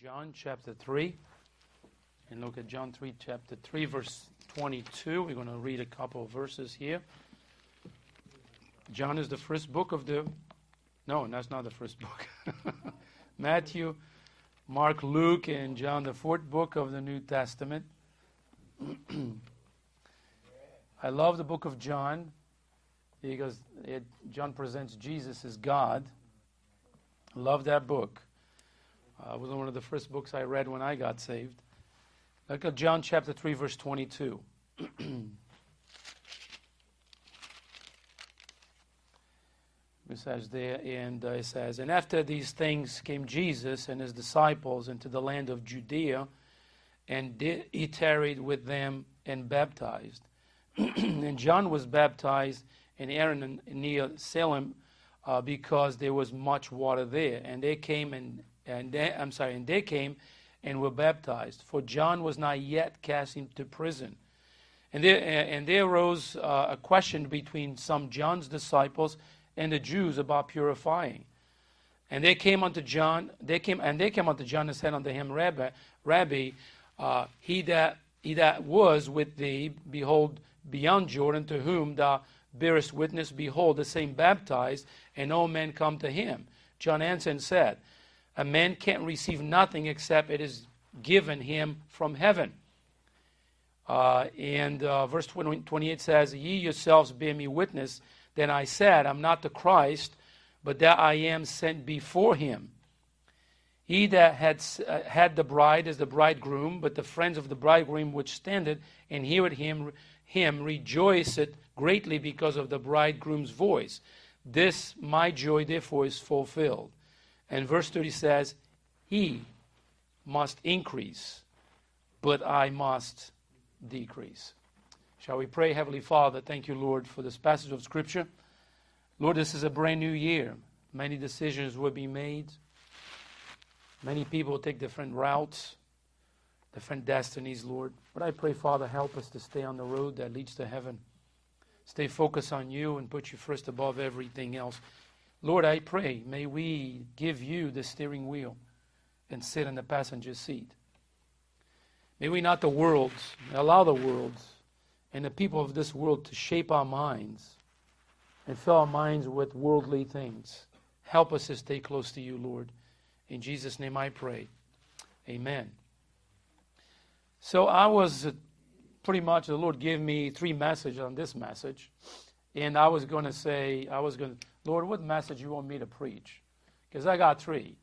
John chapter 3, and look at John 3, chapter 3, verse 22. We're going to read a couple of verses here. John is the first book of the... No, that's not the first book. Matthew, Mark, Luke, and John, the fourth book of the New Testament. I love the book of John because John presents Jesus as God. Love that book. It was one of the first books I read when I got saved. Look at John chapter 3, verse 22. It says there, and it says, "And after these things came Jesus and his disciples into the land of Judea, and he tarried with them and baptized. And John was baptized in Aaron near Salem, because there was much water there. And they came and were baptized. For John was not yet cast into prison. And there arose a question between some John's disciples and the Jews about purifying. And they came unto John and said unto him, Rabbi, he that was with thee, behold, beyond Jordan, to whom thou bearest witness, behold, the same baptized, and all men come to him. John answered and said, A man can't receive nothing except it is given him from heaven." Verse 28 says, "Ye yourselves bear me witness. Then I said, I'm not the Christ, but that I am sent before him. He that had the bride is the bridegroom, but the friends of the bridegroom which standeth and heareth him rejoiceth greatly because of the bridegroom's voice. This my joy therefore is fulfilled." And verse 30 says, "He must increase, but I must decrease." Shall we pray? Heavenly Father, thank you, Lord, for this passage of Scripture. Lord, this is a brand new year. Many decisions will be made. Many people take different routes, different destinies, Lord. But I pray, Father, help us to stay on the road that leads to heaven. Stay focused on you and put you first above everything else. Lord, I pray, may we give you the steering wheel and sit in the passenger seat. May we not allow the world's, and the people of this world to shape our minds and fill our minds with worldly things. Help us to stay close to you, Lord. In Jesus' name I pray. Amen. So I was the Lord gave me three messages on this message. And I was going to, Lord, what message you want me to preach? Because I got three.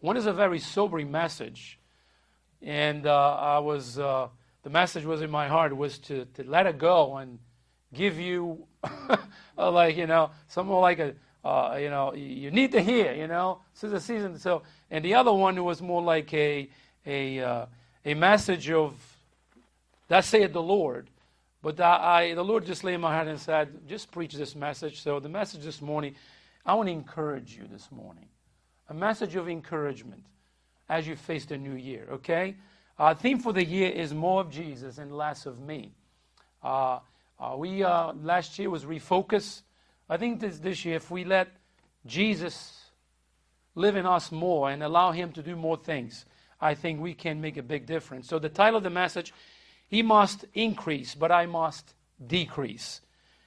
One is a very sobering message. And the message was in my heart was to let it go and give you, something like you need to hear, this is a season. So, and the other one was more like a message of, that saith the Lord, but the Lord just laid in my heart and said, just preach this message. So the message this morning, I want to encourage you this morning, a message of encouragement as you face the new year, okay? Our theme for the year is more of Jesus and less of me. We last year was refocus. I think this year, if we let Jesus live in us more and allow him to do more things, I think we can make a big difference. So the title of the message, "He must increase, but I must decrease."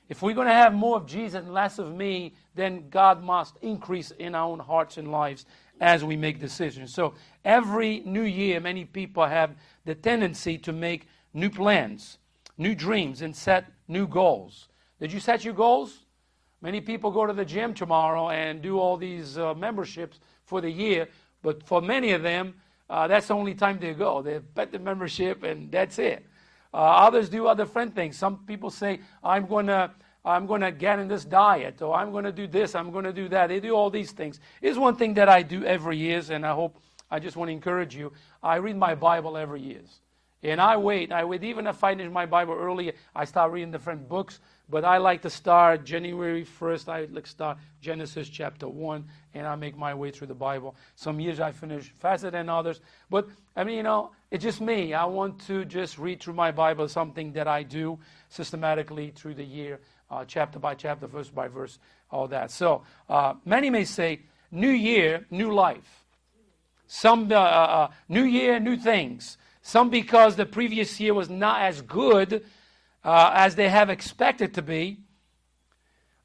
If we're going to have more of Jesus and less of me, then God must increase in our own hearts and lives as we make decisions. So every new year, many people have the tendency to make new plans, new dreams, and set new goals. Did you set your goals? Many people go to the gym tomorrow and do all these memberships for the year, but for many of them, that's the only time they go. They bet the membership, and that's it. Others do other different things. Some people say, I'm going to get in this diet, or I'm going to do this, I'm going to do that. They do all these things. Here's one thing that I do every year, and I just want to encourage you. I read my Bible every year, and I wait. Even if I finish my Bible early, I start reading different books, but I like to start January 1st. I like start Genesis chapter 1, and I make my way through the Bible. Some years I finish faster than others, but it's just me. I want to just read through my Bible, something that I do systematically through the year. Chapter by chapter, verse by verse, all that. So many may say, new year, new life. Some new year, new things. Some because the previous year was not as good as they have expected to be.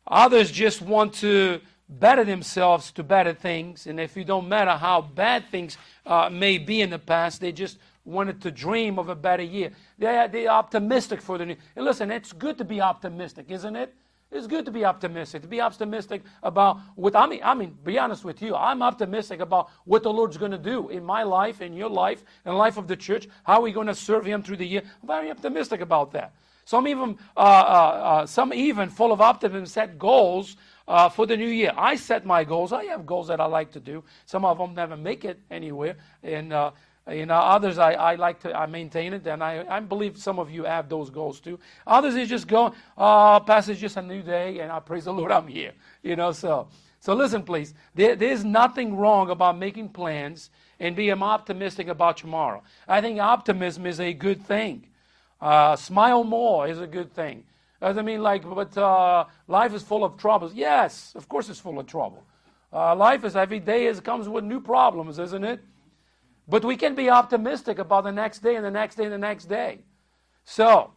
Others just want to better themselves to better things. And if you don't matter how bad things may be in the past, they just wanted to dream of a better year. They're optimistic for the new. And listen, it's good to be optimistic, isn't it? It's good to be optimistic. To be optimistic about what, I mean, be honest with you, I'm optimistic about what the Lord's going to do in my life, in your life, in the life of the church. How are we going to serve Him through the year? I'm very optimistic about that. Some even full of optimism set goals for the new year. I set my goals. I have goals that I like to do. Some of them never make it anywhere, and others I like to, I maintain it, and I believe some of you have those goals too. Others is just going, Pastor, it's just a new day, and I praise the Lord I'm here. So listen, please. There's nothing wrong about making plans and being optimistic about tomorrow. I think optimism is a good thing. Smile more is a good thing. Doesn't mean but life is full of troubles. Yes, of course it's full of trouble. Life is, every day comes with new problems, isn't it? But we can be optimistic about the next day and the next day and the next day. So,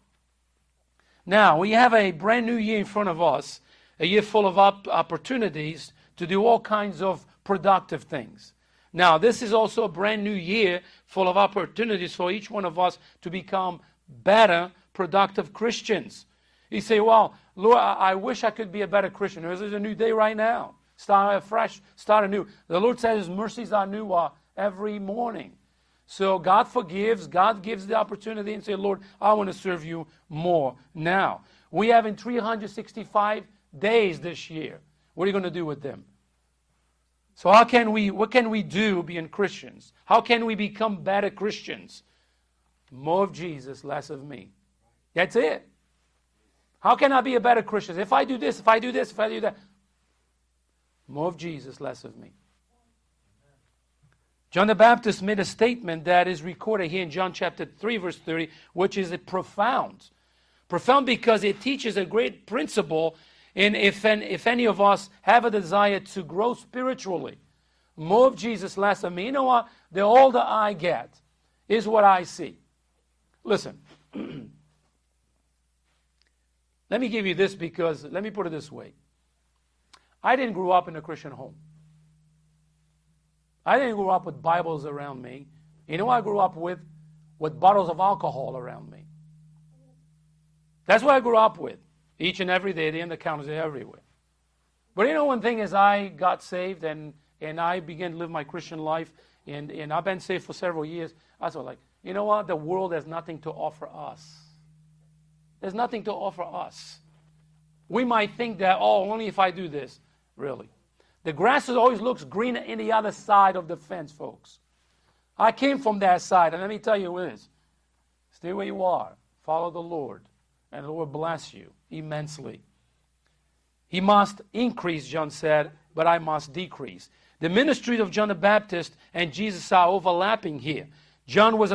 now we have a brand new year in front of us, a year full of opportunities to do all kinds of productive things. Now, this is also a brand new year full of opportunities for each one of us to become better, productive Christians. You say, well, Lord, I wish I could be a better Christian. This is a new day right now. Start afresh, start anew. The Lord says His mercies are new every morning. So God forgives, God gives the opportunity and say, Lord, I want to serve you more now. We have in 365 days this year. What are you going to do with them? So what can we do being Christians? How can we become better Christians? More of Jesus, less of me. That's it. How can I be a better Christian? If I do this, if I do this, if I do that. More of Jesus, less of me. John the Baptist made a statement that is recorded here in John chapter 3, verse 30, which is profound. Profound because it teaches a great principle, and if any of us have a desire to grow spiritually, more of Jesus, less of me. You know what? The older I get is what I see. Listen, let me give you this because, let me put it this way. I didn't grow up in a Christian home. I didn't grow up with Bibles around me. You know what I grew up with? With bottles of alcohol around me. That's what I grew up with. Each and every day, the end of the counters are everywhere. But you know one thing is I got saved and I began to live my Christian life and I've been saved for several years. I was like, you know what? The world has nothing to offer us. There's nothing to offer us. We might think that, oh, only if I do this. Really? The grass always looks greener in the other side of the fence, folks. I came from that side, and let me tell you this. Stay where you are. Follow the Lord, and the Lord bless you immensely. He must increase, John said, but I must decrease. The ministry of John the Baptist and Jesus are overlapping here. John was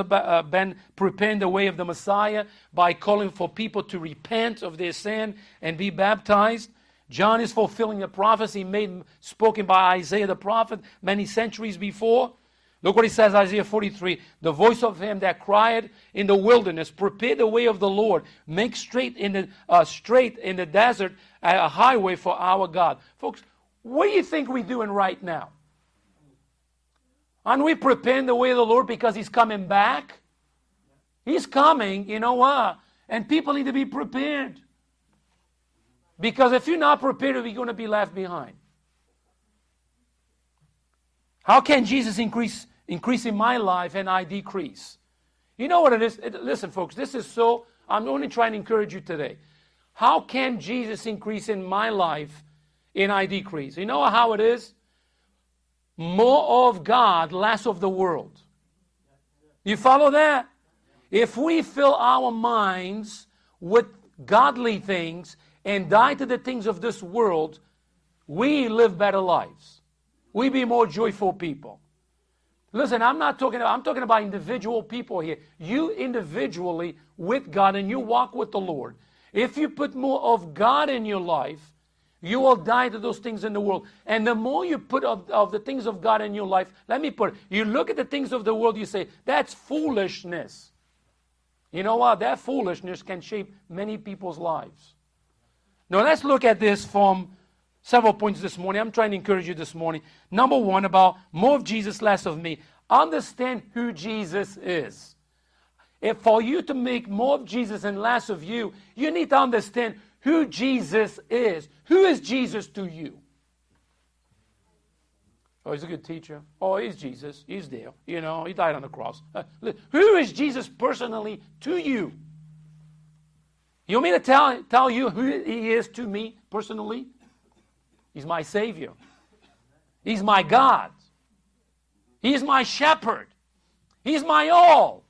been preparing the way of the Messiah by calling for people to repent of their sin and be baptized. John is fulfilling a prophecy spoken by Isaiah the prophet many centuries before. Look what he says, Isaiah 43. The voice of him that cried in the wilderness, prepare the way of the Lord, make straight in the desert a highway for our God. Folks, what do you think we're doing right now? Aren't we preparing the way of the Lord because He's coming back? He's coming, you know what? And people need to be prepared. Because if you're not prepared, you're going to be left behind. How can Jesus increase in my life and I decrease? You know what it is? Listen, folks, this is so, I'm only trying to encourage you today. How can Jesus increase in my life and I decrease? You know how it is? More of God, less of the world. You follow that? If we fill our minds with godly things and die to the things of this world, we live better lives. We be more joyful people. Listen, I'm talking about individual people here. You individually with God and you walk with the Lord. If you put more of God in your life, You will die to those things in the world. And the more you put of the things of God in your life, let me put it, you look at the things of the world, you say, that's foolishness. You know what? That foolishness can shape many people's lives. Now let's look at this from several points this morning. I'm trying to encourage you this morning. Number one, about more of Jesus, less of me. Understand who Jesus is. If for you to make more of Jesus and less of you, you need to understand who Jesus is. Who is Jesus to you? Oh, he's a good teacher. Oh, he's Jesus. He's there. You know, he died on the cross. Who is Jesus personally to you? You want me to tell you who he is to me personally? He's my Savior. He's my God. He's my shepherd. He's my all.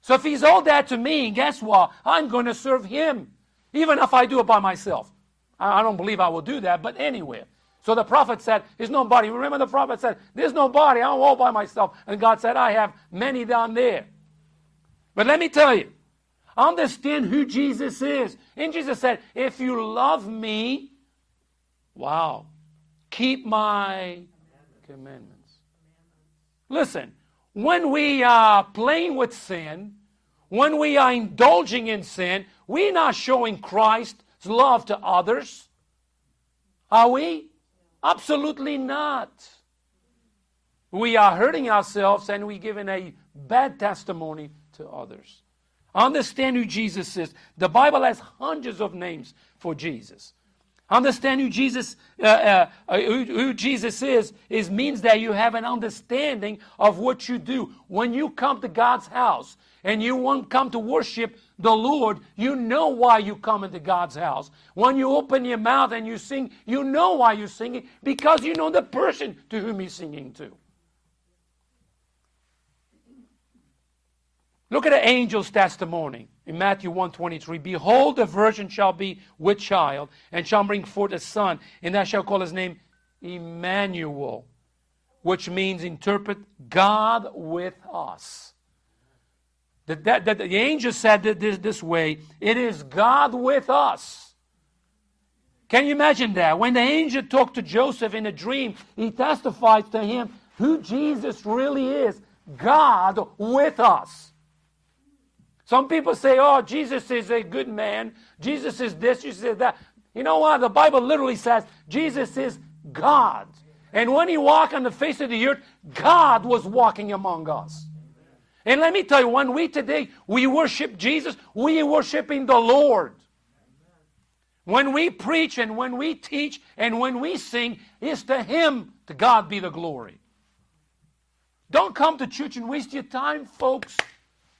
So if he's all that to me, guess what? I'm going to serve him, even if I do it by myself. I don't believe I will do that, but anyway. So the prophet said, there's nobody. Remember the prophet said, there's nobody. I'm all by myself. And God said, I have many down there. But let me tell you, understand who Jesus is. And Jesus said, if you love me, wow, keep my commandments. Listen, when we are playing with sin, when we are indulging in sin, we're not showing Christ's love to others. Are we? Absolutely not. We are hurting ourselves and we're giving a bad testimony to others. Understand who Jesus is. The Bible has hundreds of names for Jesus. Understand who Jesus is means that you have an understanding of what you do. When you come to God's house and you want to come to worship the Lord, you know why you come into God's house. When you open your mouth and you sing, you know why you're singing, because you know the person to whom you're singing to. Look at the angel's testimony in Matthew 1:23. Behold, the virgin shall be with child, and shall bring forth a son, and thou shalt call his name Emmanuel, which means interpret God with us. The angel said it this way, it is God with us. Can you imagine that? When the angel talked to Joseph in a dream, he testifies to him who Jesus really is, God with us. Some people say, oh, Jesus is a good man. Jesus is this, Jesus is that. You know what? The Bible literally says Jesus is God. And when he walked on the face of the earth, God was walking among us. And let me tell you, when we today, we worship Jesus, we are worshiping the Lord. When we preach and when we teach and when we sing, it's to him, to God be the glory. Don't come to church and waste your time, folks.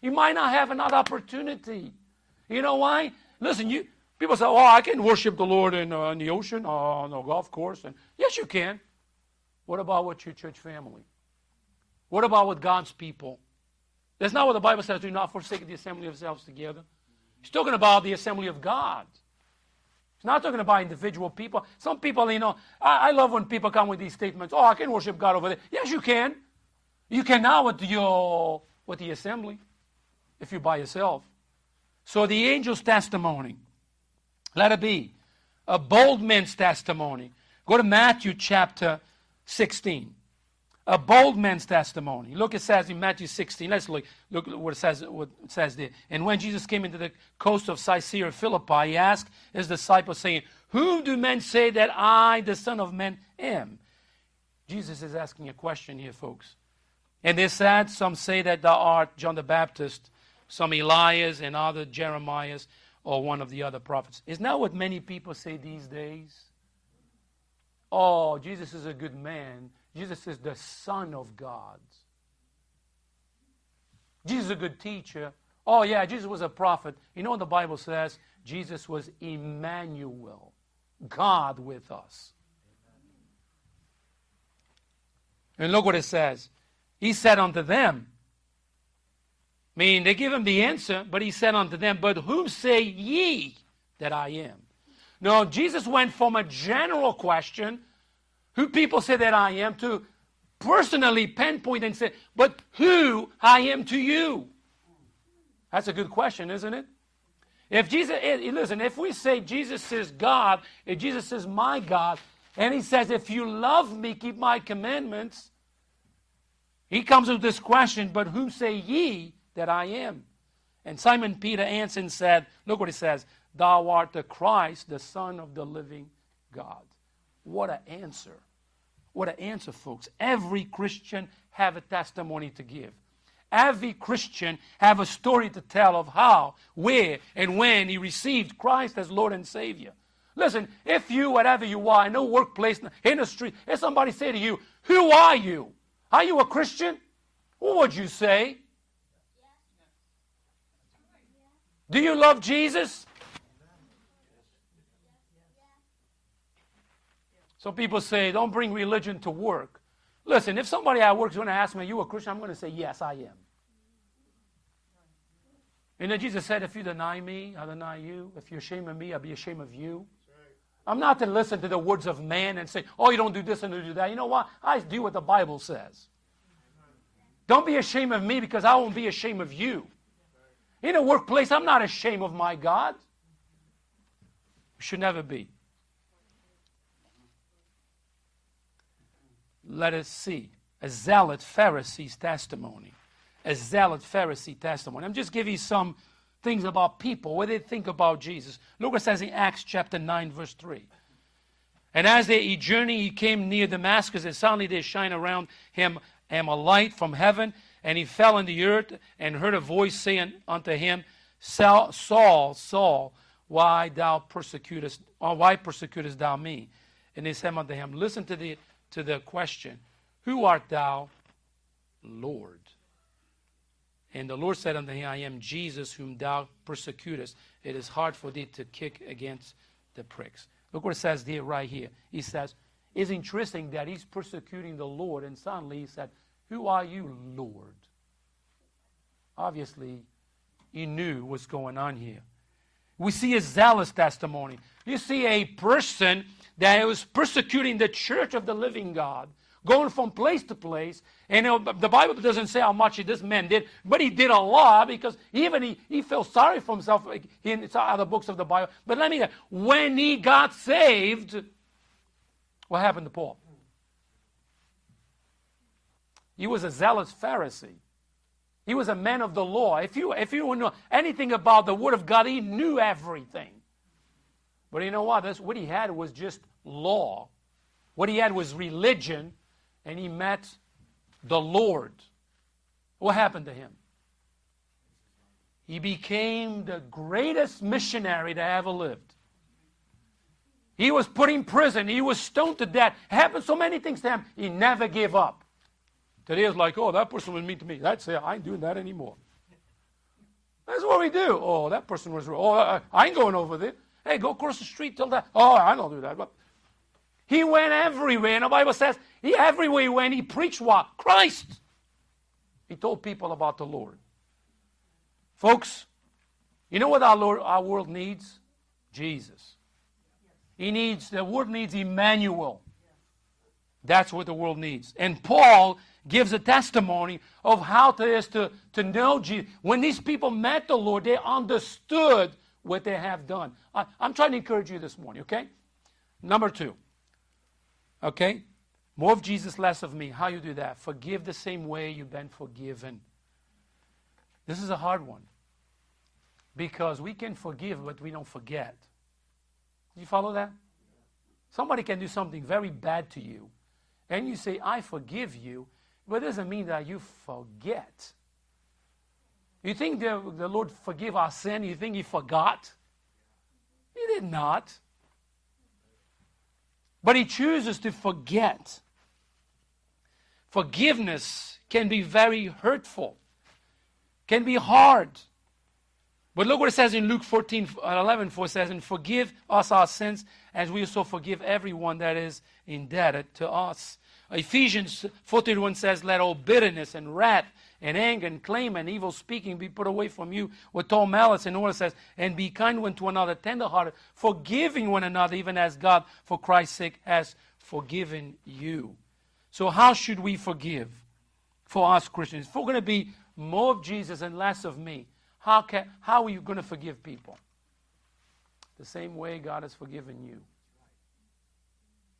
You might not have another opportunity. You know why? Listen, people say, oh, I can worship the Lord in the ocean or on a golf course. And yes, you can. What about with your church family? What about with God's people? That's not what the Bible says. Do not forsake the assembly of yourselves together. It's talking about the assembly of God. It's not talking about individual people. Some people, you know, I love when people come with these statements. Oh, I can worship God over there. Yes, you can. You can now with the assembly. If you're by yourself. So the angel's testimony. Let it be a bold man's testimony. Go to Matthew chapter 16. A bold man's testimony. Look, it says in Matthew 16. Let's look what it says there. And when Jesus came into the coast of Caesarea Philippi, he asked his disciples, saying, whom do men say that I, the Son of Man, am? Jesus is asking a question here, folks. And they said, some say that thou art John the Baptist, some Elias and other Jeremias, or one of the other prophets. Isn't that what many people say these days? Oh, Jesus is a good man. Jesus is the Son of God. Jesus is a good teacher. Oh, yeah, Jesus was a prophet. You know what the Bible says? Jesus was Emmanuel, God with us. And look what it says. He said unto them, I mean, they give him the answer, but he said unto them, but whom say ye that I am? Now, Jesus went from a general question, who people say that I am, to personally pinpoint and say, but who I am to you? That's a good question, isn't it? If Jesus, listen, if we say Jesus is God, if Jesus is my God, and he says, if you love me, keep my commandments, he comes with this question, but whom say ye that I am? And Simon Peter answered and said, look what he says, thou art the Christ, the Son of the living God. What an answer. What an answer, folks. Every Christian have a testimony to give. Every Christian have a story to tell of how, where, and when he received Christ as Lord and Savior. Listen, if you, whatever you are, in a workplace, in the street, if somebody say to you, who are you? Are you a Christian? What would you say? Do you love Jesus? Some people say, don't bring religion to work. Listen, if somebody at work is going to ask me, are you a Christian? I'm going to say, yes, I am. And then Jesus said, if you deny me, I'll deny you. If you're ashamed of me, I'll be ashamed of you. Right. I'm not to listen to the words of man and say, oh, you don't do this and you do that. You know what? I do what the Bible says. Don't be ashamed of me because I won't be ashamed of you. In a workplace, I'm not ashamed of my God. We should never be. Let us see a zealot Pharisee's testimony. A zealot Pharisee testimony. I'm just giving you some things about people, what they think about Jesus. Look what it says in Acts chapter 9, verse 3. And as they journeyed, he came near Damascus, and suddenly there shined around him a light from heaven, and he fell on the earth and heard a voice saying unto him, Saul, Saul, why persecutest thou me? And they said unto him, listen to the question, who art thou, Lord? And the Lord said unto him, I am Jesus whom thou persecutest. It is hard for thee to kick against the pricks. Look what it says there, right here. He says, it's interesting that he's persecuting the Lord, and suddenly he said, who are you, Lord? Obviously, he knew what's going on here. We see a zealous testimony. You see a person that was persecuting the church of the living God, going from place to place. And the Bible doesn't say how much this man did, but he did a lot, because even he felt sorry for himself in other books of the Bible. But let me tell you, when he got saved, what happened to Paul? He was a zealous Pharisee. He was a man of the law. If you know anything about the Word of God, he knew everything. But you know what? What he had was just law. What he had was religion, and he met the Lord. What happened to him? He became the greatest missionary that ever lived. He was put in prison. He was stoned to death. It happened so many things to him. He never gave up. Today it's like, oh, that person was mean to me. That's it. I ain't doing that anymore. That's what we do. Oh, that person was wrong. Oh, I ain't going over there. Hey, go across the street till that. Oh, I don't do that. But he went everywhere. And the Bible says, everywhere he went, he preached what? Christ. He told people about the Lord. Folks, you know what our world needs? Jesus. The world needs Emmanuel. That's what the world needs. And Paul gives a testimony of how it is to know Jesus. When these people met the Lord, they understood what they have done. I'm trying to encourage you this morning, okay? Number two, okay? More of Jesus, less of me. How you do that? Forgive the same way you've been forgiven. This is a hard one, because we can forgive, but we don't forget. You follow that? Somebody can do something very bad to you, and you say, I forgive you, but it doesn't mean that you forget. You think the Lord forgive our sin? You think he forgot? He did not. But he chooses to forget. Forgiveness can be very hurtful, can be hard. But look what it says in Luke 14:11, for it says, and forgive us our sins as we also forgive everyone that is indebted to us. Ephesians 4:31 says, let all bitterness and wrath and anger and claim and evil speaking be put away from you with all malice. And it says, and be kind one to another, tenderhearted, forgiving one another, even as God for Christ's sake has forgiven you. So how should we forgive for us Christians? If we're going to be more of Jesus and less of me, how are you going to forgive people? the same way God has forgiven you.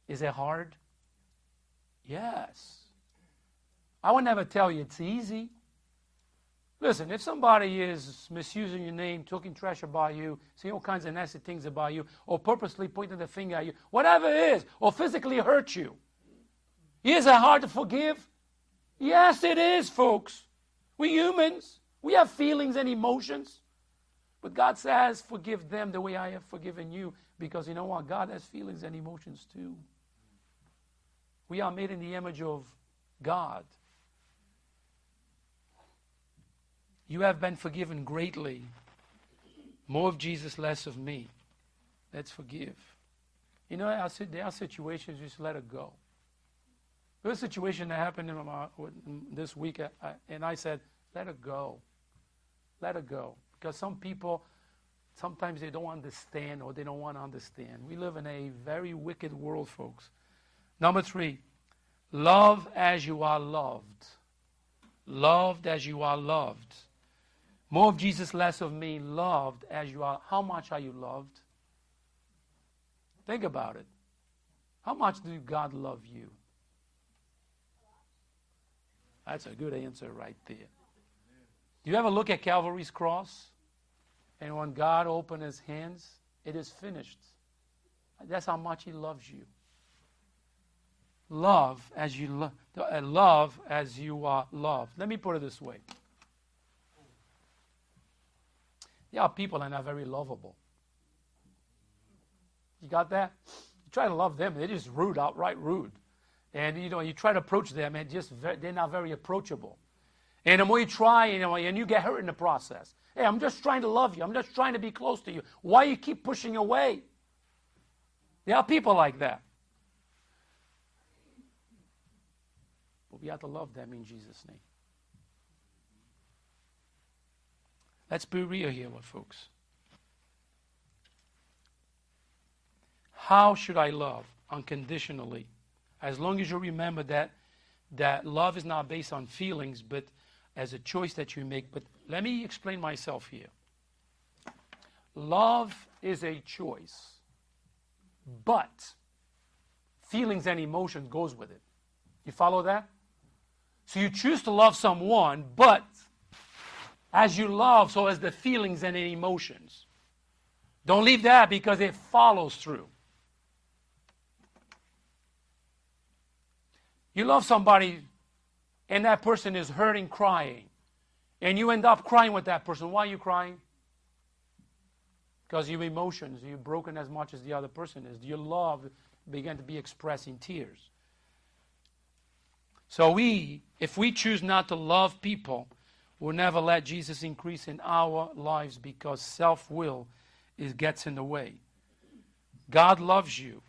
Is it hard? Yes. I would never tell you it's easy. Listen, if somebody is misusing your name, talking trash about you, saying all kinds of nasty things about you, or purposely pointing the finger at you, whatever it is, or physically hurt you, is it hard to forgive? Yes, it is, folks. We're humans. We have feelings and emotions. But God says, forgive them the way I have forgiven you, because you know what? God has feelings and emotions too. We are made in the image of God. You have been forgiven greatly. More of Jesus, less of me. Let's forgive. You know, there are situations, just let it go. There was a situation that happened this week, and I said, let it go. Let it go. Because some people, sometimes they don't understand, or they don't want to understand. We live in a very wicked world, folks. Number 3, love as you are loved. Loved as you are loved. More of Jesus, less of me. Loved as you are. How much are you loved? Think about it. How much do God love you? That's a good answer right there. Do you ever look at Calvary's cross? And when God opened his hands, it is finished. That's how much he loves you. Love as you are loved. Let me put it this way. There are people that are very lovable. You got that? You try to love them, they're just rude, outright rude. And, you know, you try to approach them, and just they're not very approachable. And the more you try, and you get hurt in the process. Hey, I'm just trying to love you. I'm just trying to be close to you. Why you keep pushing away? There are people like that. But we have to love them in Jesus' name. Let's be real here, folks. How should I love unconditionally? As long as you remember that love is not based on feelings, but as a choice that you make. But let me explain myself here. Love is a choice, but feelings and emotion goes with it. You follow that? So you choose to love someone, but as you love, so as the feelings and the emotions. Don't leave that, because it follows through. You love somebody, and that person is hurting, crying. And you end up crying with that person. Why are you crying? Because your emotions, you're broken as much as the other person is. Your love began to be expressed in tears. So if we choose not to love people, we'll never let Jesus increase in our lives, because self-will gets in the way. God loves you.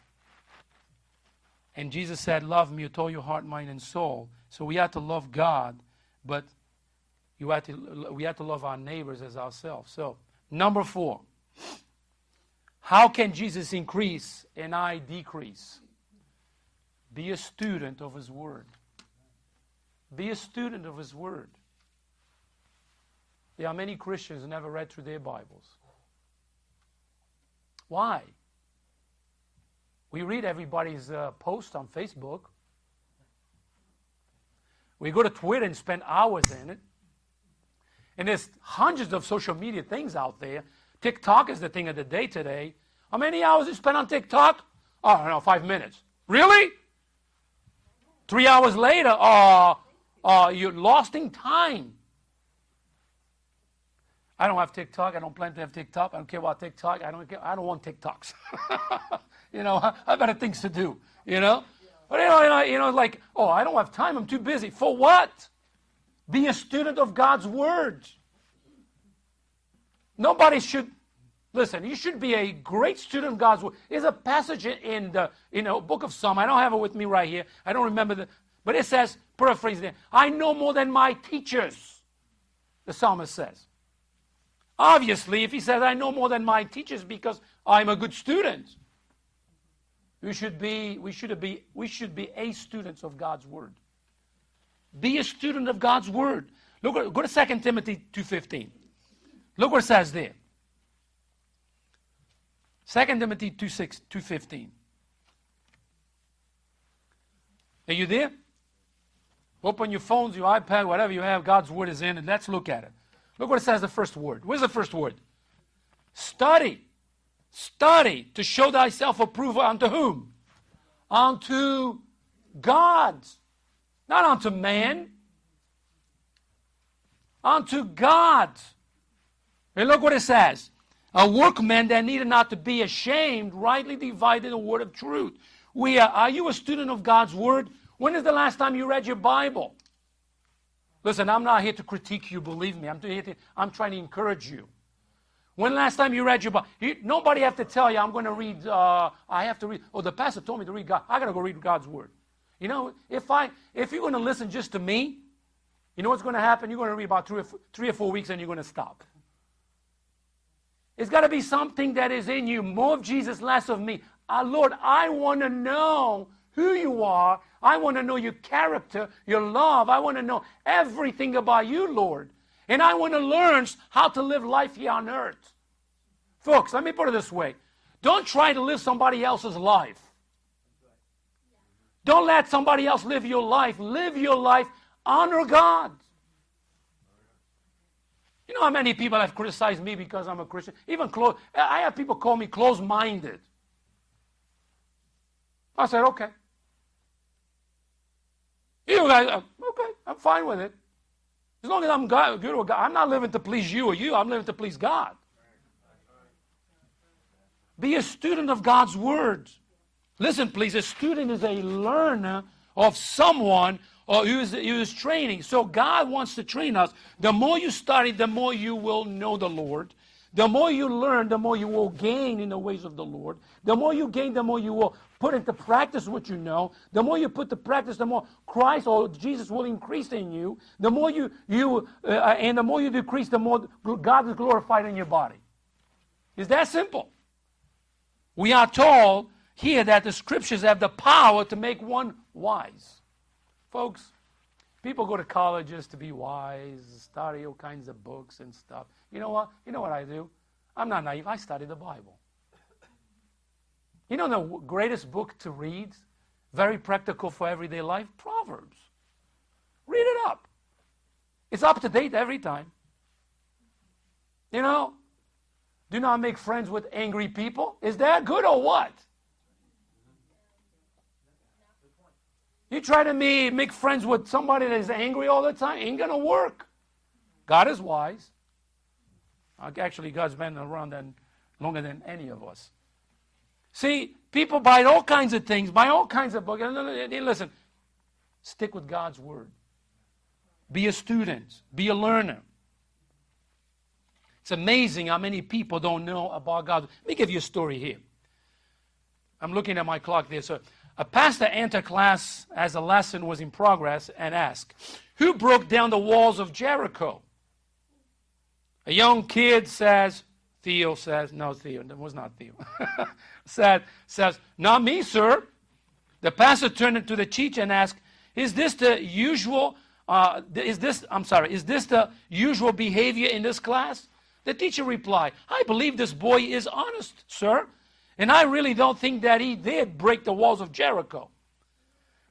And Jesus said, love me with all your heart, mind, and soul. So we have to love God, but we have to love our neighbors as ourselves. So, number 4, how can Jesus increase and I decrease? Be a student of his word. Be a student of his word. There are many Christians who never read through their Bibles. Why? We read everybody's post on Facebook. We go to Twitter and spend hours in it. And there's hundreds of social media things out there. TikTok is the thing of the day today. How many hours you spend on TikTok? Oh, I don't know, 5 minutes. Really? 3 hours later, you're lost in time. I don't have TikTok. I don't plan to have TikTok. I don't care about TikTok. I don't want TikToks. You know, I've got things to do, you know. But, like, oh, I don't have time. I'm too busy. For what? Be a student of God's word. Nobody should, listen, you should be a great student of God's word. There's a passage in the book of Psalm. I don't have it with me right here. I don't remember but it says, paraphrase there, I know more than my teachers, the psalmist says. Obviously, if he says, I know more than my teachers because I'm a good student, we should be a student of God's word. Be a student of God's word. Go to 2 Timothy 2:15. Look what it says there. 2 Timothy 2:15. Are you there? Open your phones, your iPad, whatever you have, God's word is in, and let's look at it. Look what it says, the first word. Where's the first word? Study. Study to show thyself approval unto whom? Unto God. Not unto man. Unto God. And look what it says. A workman that needed not to be ashamed, rightly divided the word of truth. Are you a student of God's word? When is the last time you read your Bible? Listen, I'm not here to critique you, believe me. I'm trying to encourage you. When last time you read your Bible? Nobody have to tell you, I'm going to read, I have to read. Oh, the pastor told me to read God. I got to go read God's word. You know, if you're going to listen just to me, you know what's going to happen? You're going to read about three or four weeks and you're going to stop. It's got to be something that is in you. More of Jesus, less of me. Lord, I want to know who you are. I want to know your character, your love. I want to know everything about you, Lord. And I want to learn how to live life here on earth. Folks, let me put it this way. Don't try to live somebody else's life. Don't let somebody else live your life. Live your life. Honor God. You know how many people have criticized me because I'm a Christian? Even I have people call me close-minded. I said, okay. You guys, okay, I'm fine with it. As long as I'm good with God, I'm not living to please you or you. I'm living to please God. Be a student of God's word. Listen, please, a student is a learner of someone or who is training. So God wants to train us. The more you study, the more you will know the Lord. The more you learn, the more you will gain in the ways of the Lord. The more you gain, the more you will put into practice what you know. The more you put to practice, the more Christ or Jesus will increase in you. The more and the more you decrease, the more God is glorified in your body. It's that simple. We are told here that the scriptures have the power to make one wise. Folks, people go to colleges to be wise, study all kinds of books and stuff. You know what? You know what I do? I'm not naive. I study the Bible. You know the greatest book to read, very practical for everyday life? Proverbs. Read it up. It's up to date every time. You know, do not make friends with angry people. Is that good or what? You try to make friends with somebody that is angry all the time, ain't going to work. God is wise. Actually, God's been around longer than any of us. See, people buy all kinds of things, buy all kinds of books. And listen, stick with God's word. Be a student. Be a learner. It's amazing how many people don't know about God. Let me give you a story here. I'm looking at my clock there, so... A pastor entered class as a lesson was in progress and asked, who broke down the walls of Jericho? A young kid says, says, not me, sir. The pastor turned to the teacher and asked, is this the usual behavior in this class? The teacher replied, I believe this boy is honest, sir. And I really don't think that he did break the walls of Jericho.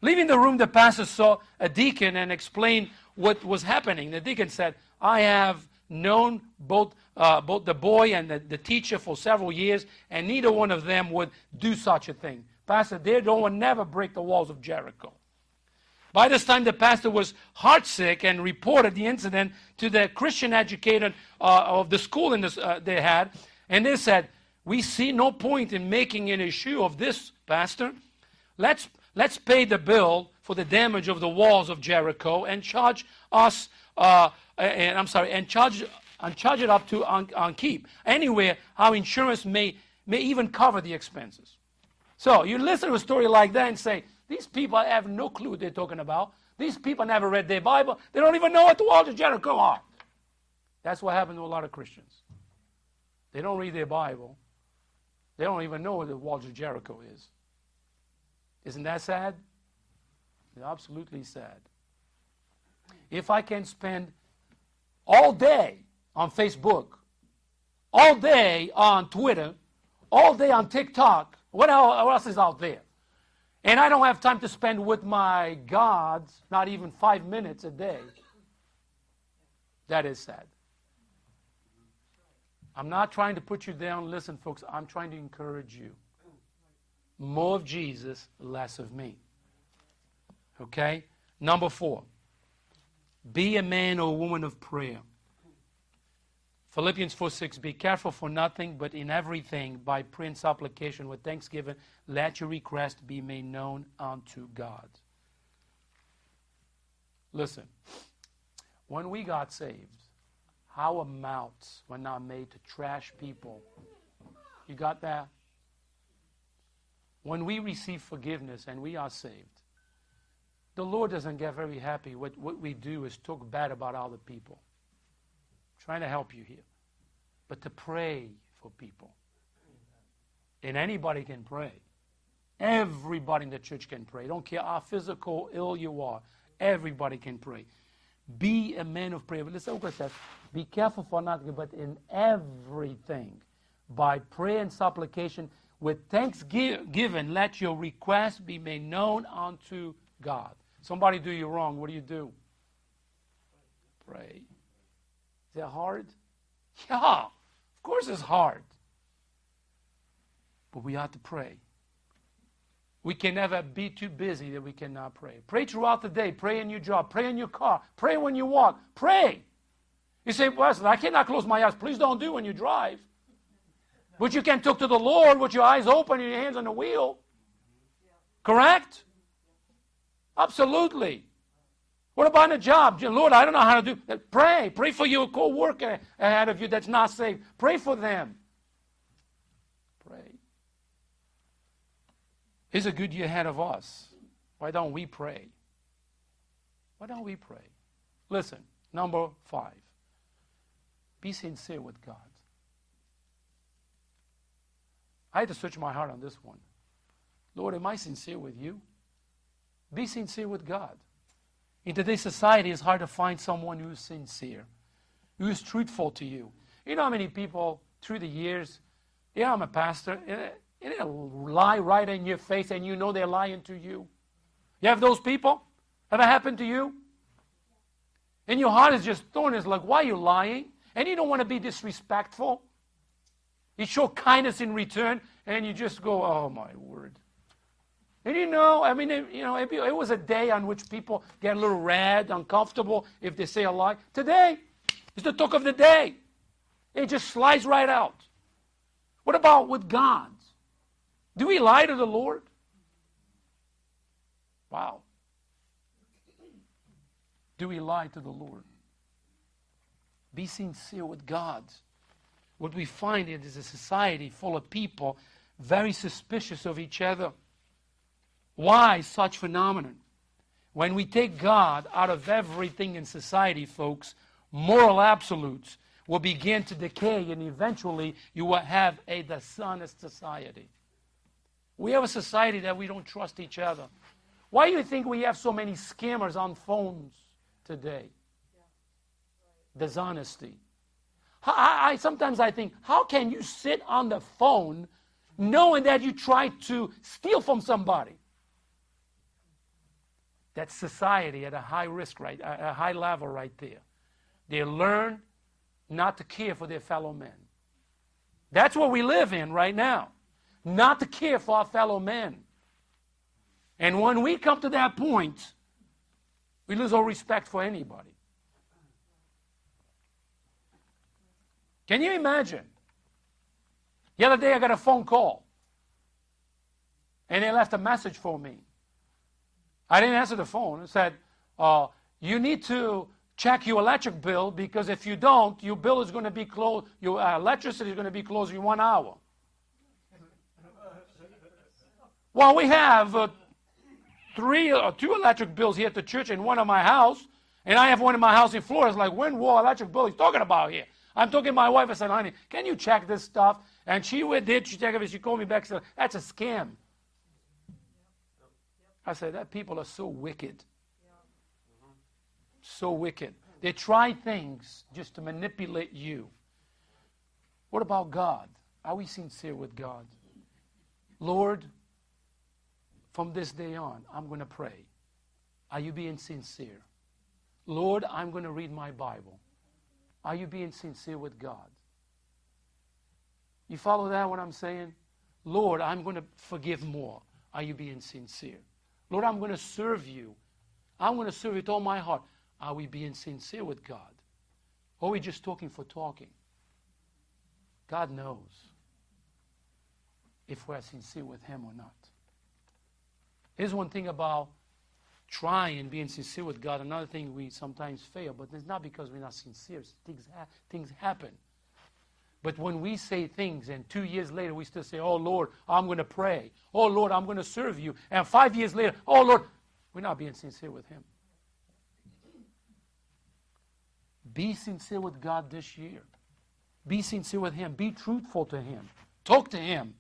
Leaving the room, the pastor saw a deacon and explained what was happening. The deacon said, I have known both the boy and the teacher for several years, and neither one of them would do such a thing. Pastor, they don't never break the walls of Jericho. By this time, the pastor was heartsick and reported the incident to the Christian educator of the school they had, and they said, we see no point in making an issue of this, Pastor. Let's pay the bill for the damage of the walls of Jericho and charge it up to Ankeep. Anyway, our insurance may even cover the expenses. So you listen to a story like that and say, these people have no clue what they're talking about. These people never read their Bible. They don't even know what the walls of Jericho are. That's what happened to a lot of Christians. They don't read their Bible. They don't even know what the walls of Jericho is. Isn't that sad? It's absolutely sad. If I can spend all day on Facebook, all day on Twitter, all day on TikTok. What else is out there? And I don't have time to spend with my gods, not even 5 minutes a day. That is sad. I'm not trying to put you down. Listen, folks, I'm trying to encourage you. More of Jesus, less of me. Okay? Number 4. Be a man or woman of prayer. Philippians 4:6, be careful for nothing, but in everything, by prayer and supplication, with thanksgiving, let your request be made known unto God. Listen, when we got saved, our mouths were not made to trash people. You got that? When we receive forgiveness and we are saved, the Lord doesn't get very happy. What we do is talk bad about other people. Trying to help you here, but to pray for people. And anybody can pray. Everybody in the church can pray. Don't care how physical ill you are. Everybody can pray. Be a man of prayer. But let's look at that. Be careful for nothing, but in everything, by prayer and supplication, with thanksgiving, let your requests be made known unto God. Somebody do you wrong. What do? Pray. Is that hard? Yeah, of course it's hard. But we ought to pray. We can never be too busy that we cannot pray. Pray throughout the day. Pray in your job. Pray in your car. Pray when you walk. Pray. You say, Pastor, I cannot close my eyes. Please don't do when you drive. But you can talk to the Lord with your eyes open and your hands on the wheel. Correct? Absolutely. What about a job? Lord, I don't know how to do that. Pray. Pray for your co-worker ahead of you that's not saved. Pray for them. Pray. Here's a good year ahead of us. Why don't we pray? Why don't we pray? Listen, number 5. Be sincere with God. I had to search my heart on this one. Lord, am I sincere with you? Be sincere with God. In today's society, it's hard to find someone who's sincere, who's truthful to you. You know how many people through the years, yeah, I'm a pastor, and they'll lie right in your face, and you know they're lying to you. You have those people? Ever happened to you? And your heart is just torn. It's like, why are you lying? And you don't want to be disrespectful. You show kindness in return, and you just go, oh, my word. And you know, I mean, it was a day on which people get a little red, uncomfortable if they say a lie. Today is the talk of the day. It just slides right out. What about with God? Do we lie to the Lord? Wow. Do we lie to the Lord? Be sincere with God. What we find is a society full of people very suspicious of each other. Why such phenomenon? When we take God out of everything in society, folks, moral absolutes will begin to decay, and eventually you will have a dishonest society. We have a society that we don't trust each other. Why do you think we have so many scammers on phones today? Dishonesty. Sometimes I think, how can you sit on the phone knowing that you tried to steal from somebody? That's society at a high risk, right? A high level right there. They learn not to care for their fellow men. That's what we live in right now. Not to care for our fellow men. And when we come to that point, we lose all respect for anybody. Can you imagine? The other day I got a phone call. And they left a message for me. I didn't answer the phone. It said, you need to check your electric bill, because if you don't, your bill is going to be closed. Your electricity is going to be closed in 1 hour. Well, we have 3 or 2 electric bills here at the church and one in my house, and I have one in my house in Florida. It's like, when will electric bill he's talking about here? I'm talking to my wife. I said, honey, can you check this stuff? And she did. She checked it. She called me back and said, that's a scam. I said, that people are so wicked. So wicked. They try things just to manipulate you. What about God? Are we sincere with God? Lord, from this day on, I'm going to pray. Are you being sincere? Lord, I'm going to read my Bible. Are you being sincere with God? You follow that, what I'm saying? Lord, I'm going to forgive more. Are you being sincere? Lord, I'm going to serve you. I'm going to serve you with all my heart. Are we being sincere with God? Or are we just talking for talking? God knows if we're sincere with Him or not. Here's one thing about trying and being sincere with God. Another thing, we sometimes fail, but it's not because we're not sincere. Things happen. But when we say things and 2 years later we still say, oh, Lord, I'm going to pray. Oh, Lord, I'm going to serve you. And 5 years later, oh, Lord, we're not being sincere with Him. Be sincere with God this year. Be sincere with Him. Be truthful to Him. Talk to Him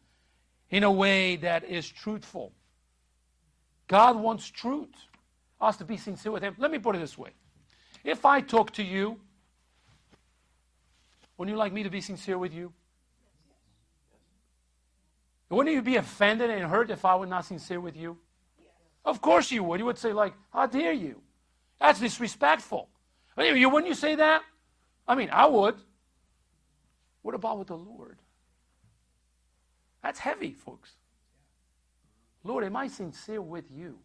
in a way that is truthful. God wants truth. Us to be sincere with Him. Let me put it this way. If I talk to you, wouldn't you like me to be sincere with you? Wouldn't you be offended and hurt if I were not sincere with you? Of course you would. You would say, like, how dare you? That's disrespectful. Wouldn't you say that? I mean, I would. What about with the Lord? That's heavy, folks. Lord, am I sincere with you?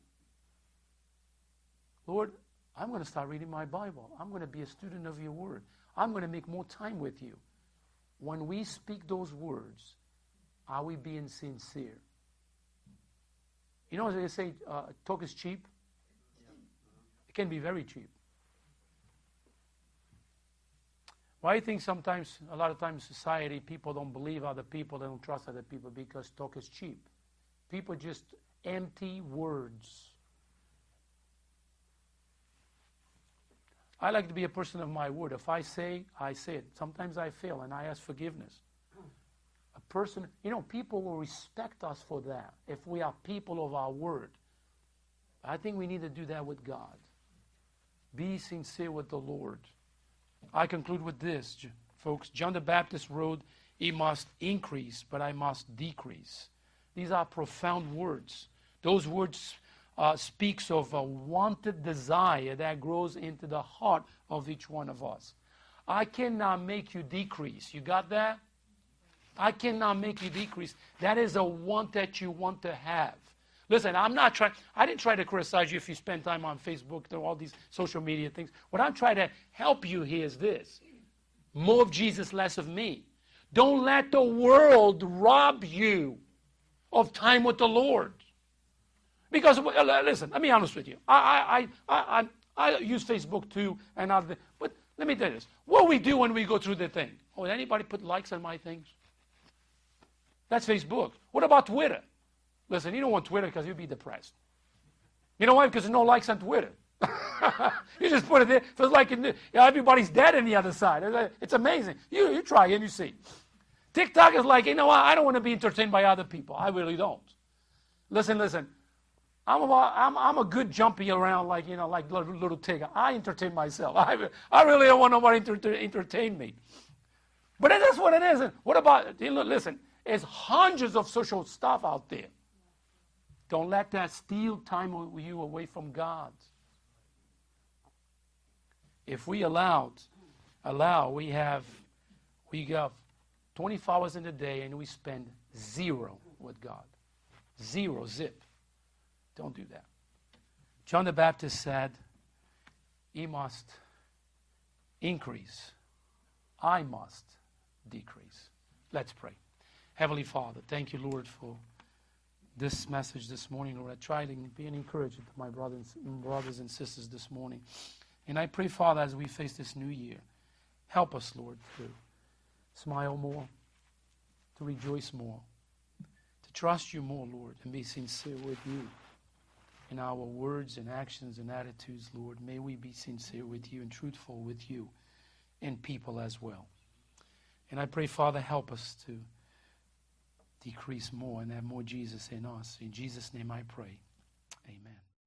Lord, I'm going to start reading my Bible. I'm going to be a student of your word. I'm going to make more time with you. When we speak those words, are we being sincere? You know what they say, talk is cheap? It can be very cheap. Why do you think sometimes, a lot of times, society, people don't believe other people, they don't trust other people because talk is cheap? People just empty words. I like to be a person of my word. If I say, I say it. Sometimes I fail and I ask forgiveness. A person, you know, people will respect us for that if we are people of our word. I think we need to do that with God. Be sincere with the Lord. I conclude with this, folks. John the Baptist wrote, "He must increase, but I must decrease." These are profound words. Those words speaks of a wanted desire that grows into the heart of each one of us. I cannot make you decrease. You got that? I cannot make you decrease. That is a want that you want to have. Listen, I didn't try to criticize you if you spend time on Facebook, through all these social media things. What I'm trying to help you here is this. More of Jesus, less of me. Don't let the world rob you of time with the Lord. Because, listen, let me be honest with you. I use Facebook too, and other, but let me tell you this. What we do when we go through the thing? Oh, did anybody put likes on my things? That's Facebook. What about Twitter? Listen, you don't want Twitter because you'll be depressed. You know why? Because there's no likes on Twitter. You just put it there. Feels like everybody's dead on the other side. It's amazing. You try and you see. TikTok is like, you know what, I don't want to be entertained by other people. I really don't. Listen. I'm a good jumpy around like little Tigger. I entertain myself. I really don't want nobody to entertain me. But it is what it is. What about, listen, there's hundreds of social stuff out there. Don't let that steal time you away from God. If we allow, we have 24 hours in a day, and we spend zero with God. Zero, zip. Don't do that. John the Baptist said, "He must increase. I must decrease." Let's pray. Heavenly Father, thank you, Lord, for this message this morning. Lord, I try to be an encouragement to my brothers and sisters this morning. And I pray, Father, as we face this new year, help us, Lord, to smile more, to rejoice more, to trust you more, Lord, and be sincere with you in our words and actions and attitudes, Lord. May we be sincere with you and truthful with you and people as well. And I pray, Father, help us to decrease more and have more Jesus in us. In Jesus' name I pray. Amen.